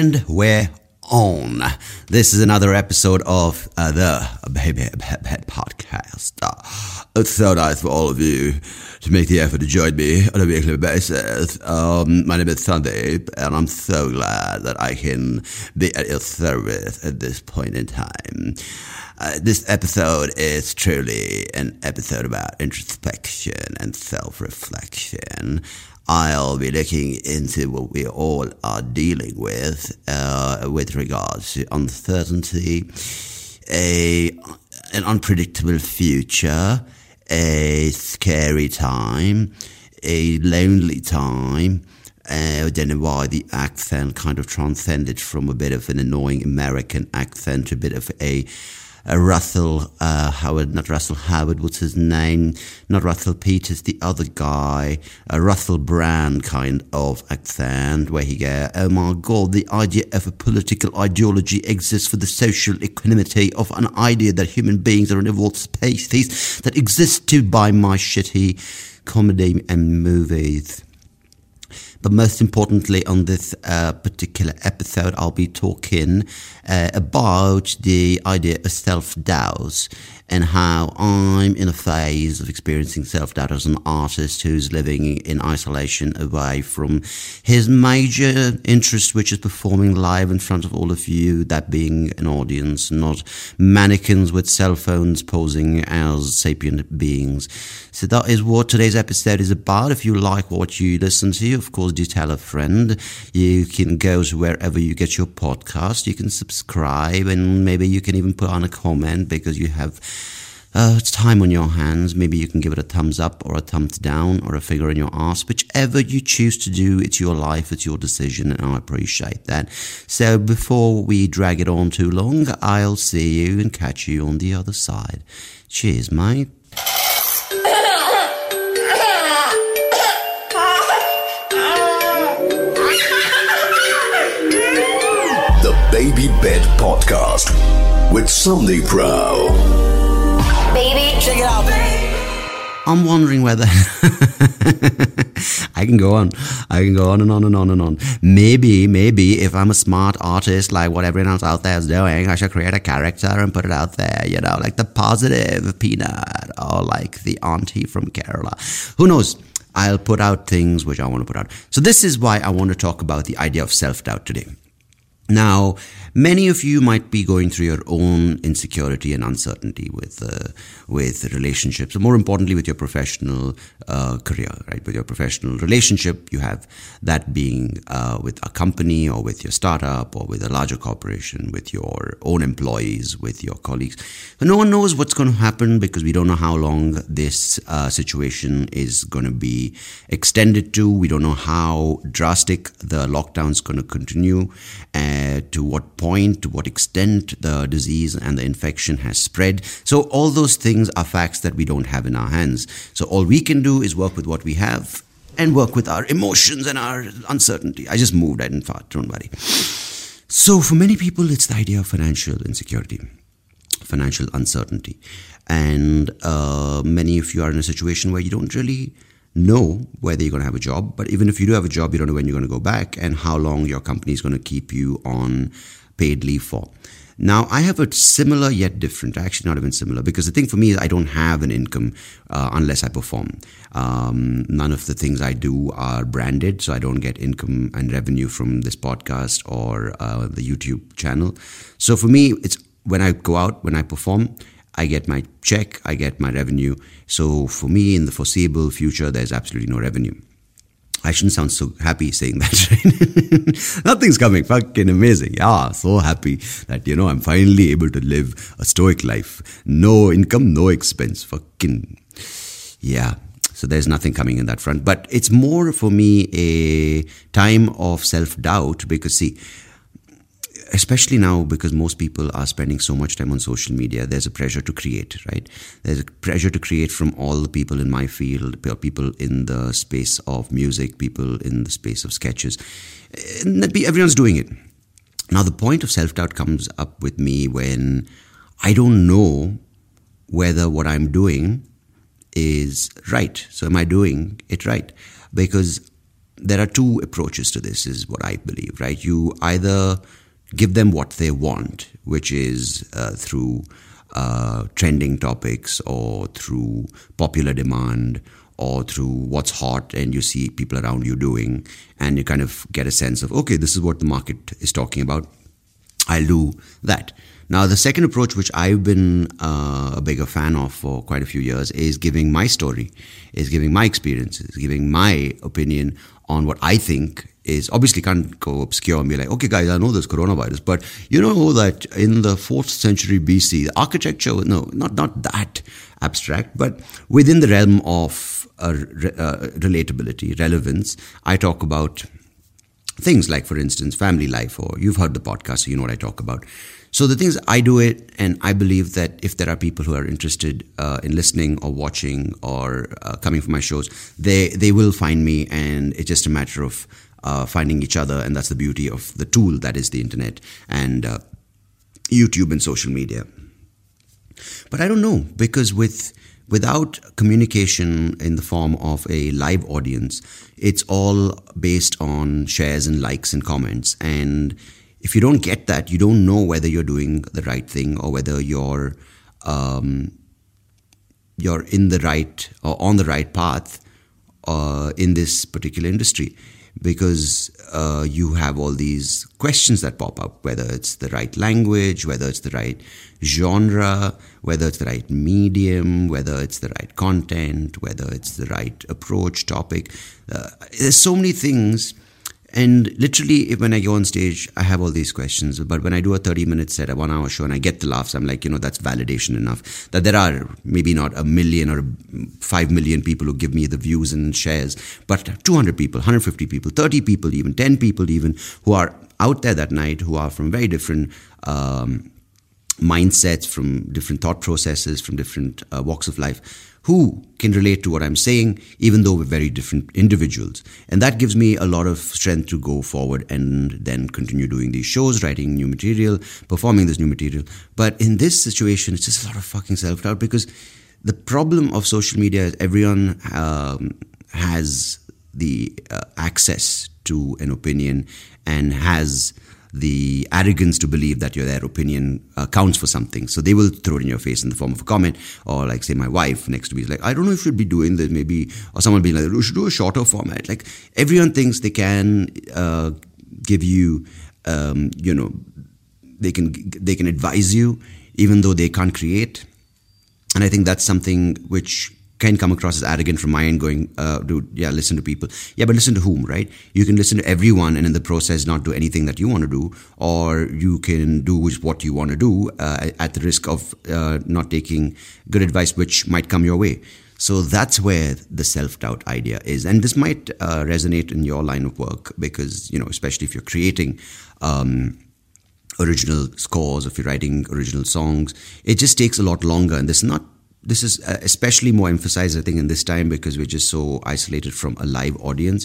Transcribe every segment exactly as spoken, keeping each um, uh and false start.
And we're on. This is another episode of uh, the Baby Head Podcast. Uh, it's so nice for all of you to make the effort to join me on a weekly basis. Um, my name is Sandeep, and I'm so glad that I can be at your service at this point in time. Uh, this episode is truly an episode about introspection and self-reflection. I'll be looking into what we all are dealing with uh, with regards to uncertainty, a, an unpredictable future, a scary time, a lonely time. Uh, I don't know why the accent kind of transcended from a bit of an annoying American accent to a bit of a... Uh, Russell uh, Howard, not Russell Howard, what's his name? Not Russell Peters, the other guy, a Russell Brand kind of accent, where he go, oh my God, the idea of a political ideology exists for the social equanimity of an idea that human beings are an evolved species that exists to buy my shitty comedy and movies. But most importantly, on this uh, particular episode, I'll be talking uh, about the idea of self-doubt and how I'm in a phase of experiencing self-doubt as an artist who's living in isolation away from his major interest, which is performing live in front of all of you, that being an audience, not mannequins with cell phones posing as sapient beings. So that is what today's episode is about. If you like what you listen to, of course, do tell a friend. You can go to wherever you get your podcast. You can subscribe, and maybe you can even put on a comment because you have... Uh, it's time on your hands. Maybe you can give it a thumbs up or a thumbs down or a finger in your ass. Whichever you choose to do, it's your life, it's your decision, and I appreciate that. So before we drag it on too long, I'll see you and catch you on the other side. Cheers, mate. The Baby Bed Podcast with Soapyrao Rao. Baby, check it out. I'm wondering whether I can go on. I can go on and on and on and on. Maybe, maybe if I'm a smart artist, like what everyone else out there is doing, I should create a character and put it out there, you know, like the positive peanut or like the auntie from Kerala. Who knows? I'll put out things which I want to put out. So this is why I want to talk about the idea of self-doubt today. Now, many of you might be going through your own insecurity and uncertainty with uh, with relationships, or more importantly, with your professional uh, career, right? With your professional relationship, you have that being uh, with a company or with your startup or with a larger corporation, with your own employees, with your colleagues. But no one knows what's going to happen because we don't know how long this uh, situation is going to be extended to. We don't know how drastic the lockdown is going to continue, and Uh, to what point, to what extent the disease and the infection has spread. So all those things are facts that we don't have in our hands. So all we can do is work with what we have and work with our emotions and our uncertainty. I just moved, I didn't fart, don't worry. So for many people, it's the idea of financial insecurity, financial uncertainty. And uh, many of you are in a situation where you don't really know whether you're going to have a job, but even if you do have a job, you don't know when you're going to go back and how long your company is going to keep you on paid leave for. Now, I have a similar yet different, actually not even similar, because the thing for me is I don't have an income uh, unless I perform. Um, none of the things I do are branded, so I don't get income and revenue from this podcast or uh, the YouTube channel. So for me, it's when I go out, when I perform, I get my check, I get my revenue. So for me, in the foreseeable future, there's absolutely no revenue. I shouldn't sound so happy saying that, right? Nothing's coming. Fucking amazing. Yeah, so happy that, you know, I'm finally able to live a stoic life. No income, no expense. Fucking, yeah. So there's nothing coming in that front. But it's more for me a time of self-doubt because, see, especially now because most people are spending so much time on social media, there's a pressure to create, right? There's a pressure to create from all the people in my field, people in the space of music, people in the space of sketches. Everyone's doing it. Now, the point of self-doubt comes up with me when I don't know whether what I'm doing is right. So am I doing it right? Because there are two approaches to this, is what I believe, right? You either give them what they want, which is uh, through uh, trending topics or through popular demand or through what's hot and you see people around you doing, and you kind of get a sense of, okay, this is what the market is talking about, I'll do that. Now, the second approach, which I've been uh, a bigger fan of for quite a few years, is giving my story, is giving my experiences, giving my opinion on what I think is, obviously can't go obscure and be like, okay, guys, I know there's coronavirus, but you know that in the fourth century B C, the architecture, no, not, not that abstract, but within the realm of uh, re- uh, relatability, relevance, I talk about things like, for instance, family life, or you've heard the podcast, so you know what I talk about. So the things I do it, and I believe that if there are people who are interested uh, in listening or watching or uh, coming for my shows, they they will find me, and it's just a matter of uh, finding each other, and that's the beauty of the tool that is the internet and uh, YouTube and social media. But I don't know, because with without communication in the form of a live audience, it's all based on shares and likes and comments, and if you don't get that, you don't know whether you're doing the right thing or whether you're um, you're in the right or on the right path uh, in this particular industry, because uh, you have all these questions that pop up, whether it's the right language, whether it's the right genre, whether it's the right medium, whether it's the right content, whether it's the right approach, topic. Uh, there's so many things. And literally, when I go on stage, I have all these questions. But when I do a thirty-minute set, a one-hour show, and I get the laughs, I'm like, you know, that's validation enough. That there are maybe not a million or five million people who give me the views and shares, but two hundred people, one hundred fifty people, thirty people even, ten people even, who are out there that night, who are from very different um, mindsets, from different thought processes, from different uh, walks of life, who can relate to what I'm saying, even though we're very different individuals. And that gives me a lot of strength to go forward and then continue doing these shows, writing new material, performing this new material. But in this situation, it's just a lot of fucking self-doubt, because the problem of social media is everyone um, has the uh, access to an opinion and has the arrogance to believe that your their opinion uh, counts for something. So they will throw it in your face in the form of a comment, or like, say, my wife next to me is like, I don't know if you'd be doing this, maybe, or someone being like, you should do a shorter format. Like, everyone thinks they can uh, give you, um, you know, they can they can advise you, even though they can't create. And I think that's something which can come across as arrogant from my end, going, uh, dude, yeah, listen to people. Yeah, but listen to whom, right? You can listen to everyone and in the process not do anything that you want to do, or you can do what you want to do uh, at the risk of uh, not taking good advice, which might come your way. So that's where the self-doubt idea is. And this might uh, resonate in your line of work, because, you know, especially if you're creating um, original scores, if you're writing original songs, it just takes a lot longer. And there's not This is especially more emphasized, I think, in this time, because we're just so isolated from a live audience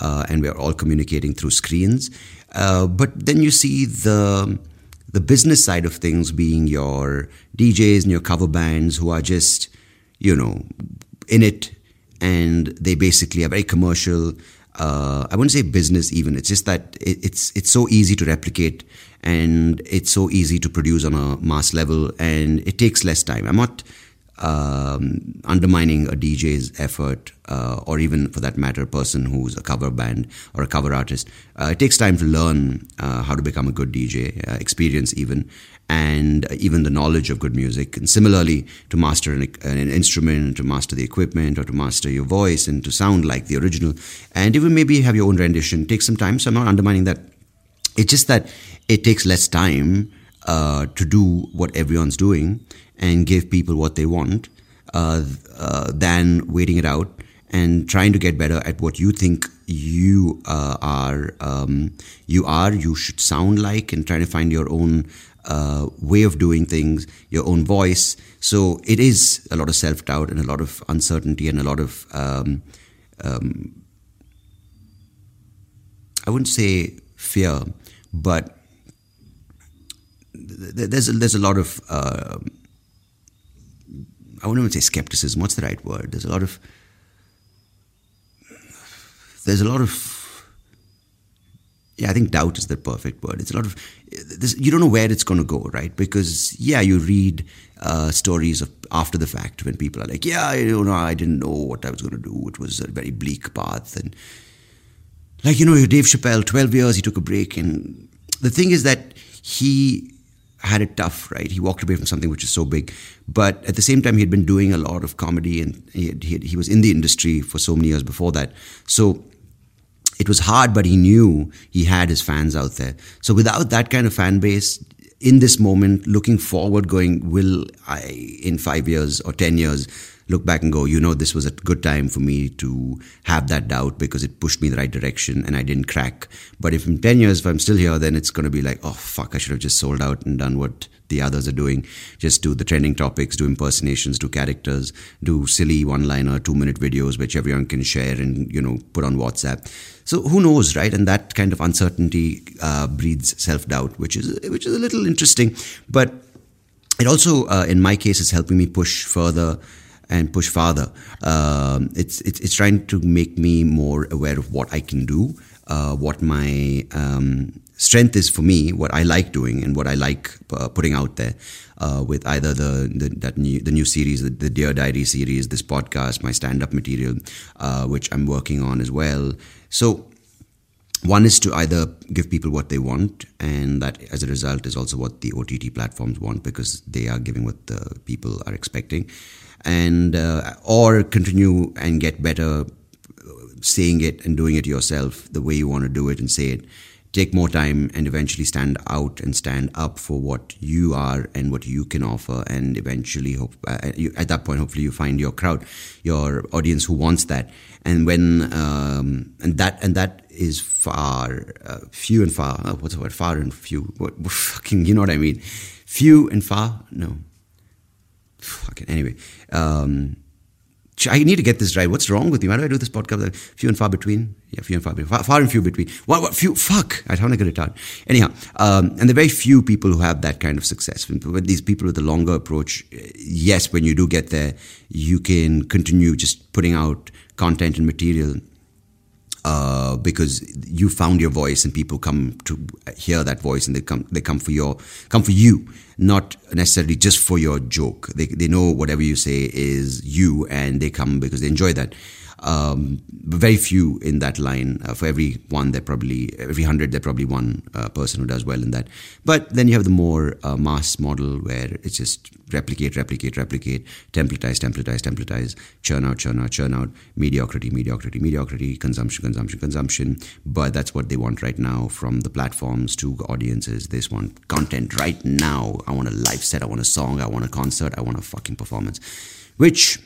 uh, and we're all communicating through screens. Uh, but then you see the the business side of things being your D Js and your cover bands who are just, you know, in it, and they basically are very commercial. Uh, I wouldn't say business even. It's just that it, it's it's so easy to replicate, and it's so easy to produce on a mass level, and it takes less time. I'm not... Um, undermining a D J's effort uh, or even, for that matter, a person who's a cover band or a cover artist. Uh, it takes time to learn uh, how to become a good D J, uh, experience even, and even the knowledge of good music. And similarly, to master an, an instrument, to master the equipment, or to master your voice and to sound like the original, and even maybe have your own rendition, takes some time. So I'm not undermining that. It's just that it takes less time Uh, to do what everyone's doing and give people what they want uh, uh, than waiting it out and trying to get better at what you think you uh, are, um, you are, you should sound like, and trying to find your own uh, way of doing things, your own voice. So it is a lot of self-doubt and a lot of uncertainty and a lot of, um, um, I wouldn't say fear, but There's a, there's a lot of, uh, I wouldn't even say skepticism, what's the right word? There's a lot of, there's a lot of yeah, I think doubt is the perfect word. It's a lot of, this, you don't know where it's going to go, right? Because, yeah, you read uh, stories of after the fact when people are like, yeah, you know, I didn't know what I was going to do. It was a very bleak path. And like, you know, Dave Chappelle, twelve years, he took a break. And the thing is that he had it tough, right? He walked away from something which is so big. But at the same time, he had been doing a lot of comedy and he, had, he, had, he was in the industry for so many years before that. So it was hard, but he knew he had his fans out there. So without that kind of fan base, in this moment, looking forward, going, will I, in five years or ten years, look back and go, you know, this was a good time for me to have that doubt because it pushed me in the right direction and I didn't crack. But if in ten years, if I'm still here, then it's going to be like, oh, fuck, I should have just sold out and done what the others are doing. Just do the trending topics, do impersonations, do characters, do silly one-liner, two-minute videos, which everyone can share and, you know, put on WhatsApp. So who knows, right? And that kind of uncertainty uh, breeds self-doubt, which is which is a little interesting. But it also, uh, in my case, is helping me push further and push farther. Um, it's, it's it's trying to make me more aware of what I can do, uh, what my um, strength is for me, what I like doing, and what I like uh, putting out there. Uh, with either the the, that new, the new series, the, the Dear Diary series, this podcast, my stand-up material, uh, which I'm working on as well. So one is to either give people what they want, and that as a result is also what the O T T platforms want because they are giving what the people are expecting. And uh, or continue and get better saying it and doing it yourself the way you want to do it and say it. Take more time and eventually stand out and stand up for what you are and what you can offer. And eventually, hope uh, you, at that point, hopefully you find your crowd, your audience who wants that. And when um, and that and that is far, uh, few and far. Uh, what's the word? Far and few. What, what fucking, you know what I mean? Few and far. No. Fucking anyway, um, I need to get this right. What's wrong with me? Why do I do this podcast? Few and far between. Yeah, few and far between. Far, far and few between. What? What? Few. Fuck. I sound like a retard. Anyhow, um, and there are very few people who have that kind of success. But these people with a longer approach, yes, when you do get there, you can continue just putting out content and material. Uh, because you found your voice, and people come to hear that voice, and they come, they come for your, come for you, not necessarily just for your joke. They they know whatever you say is you, and they come because they enjoy that. Um, but very few in that line. Uh, for every one, they're probably every hundred, they're probably one uh, person who does well in that. But then you have the more uh, mass model where it's just replicate, replicate, replicate, templatize, templatize, templatize, churn out, churn out, churn out, mediocrity, mediocrity, mediocrity, consumption, consumption, consumption. But that's what they want right now from the platforms to audiences. They just want content right now. I want a live set. I want a song. I want a concert. I want a fucking performance, which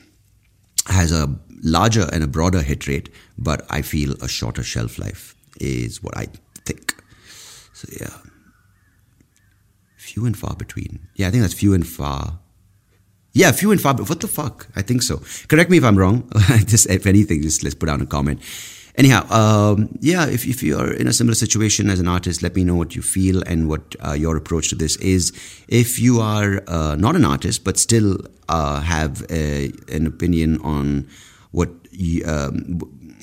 has a larger and a broader hit rate, but I feel a shorter shelf life is what I think. So yeah, few and far between. Yeah, I think that's few and far. Yeah, few and far. But what the fuck? I think so. Correct me if I'm wrong. Just if anything, just let's put down a comment. Anyhow, um, yeah, if if you're in a similar situation as an artist, let me know what you feel and what uh, your approach to this is. If you are uh, not an artist but still uh, have a, an opinion on what um,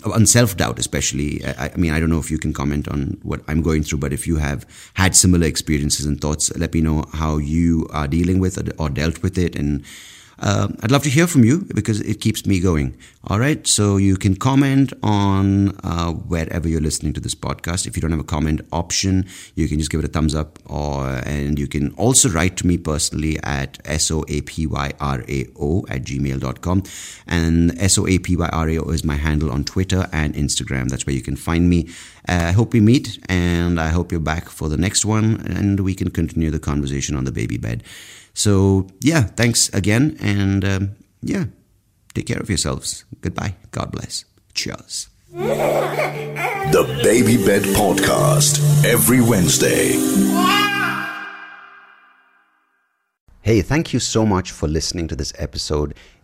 on self-doubt, especially, I, I mean, I don't know if you can comment on what I'm going through, but if you have had similar experiences and thoughts, let me know how you are dealing with it or dealt with it, and Uh, I'd love to hear from you because it keeps me going. All right. So you can comment on uh, wherever you're listening to this podcast. If you don't have a comment option, you can just give it a thumbs up, or and you can also write to me personally at soapyrao at gmail dot com. And soapyrao is my handle on Twitter and Instagram. That's where you can find me. I uh, hope we meet, and I hope you're back for the next one, and we can continue the conversation on the baby bed. So, yeah, thanks again. And, um, yeah, take care of yourselves. Goodbye. God bless. Cheers. The Baby Bed Podcast, every Wednesday. Hey, thank you so much for listening to this episode.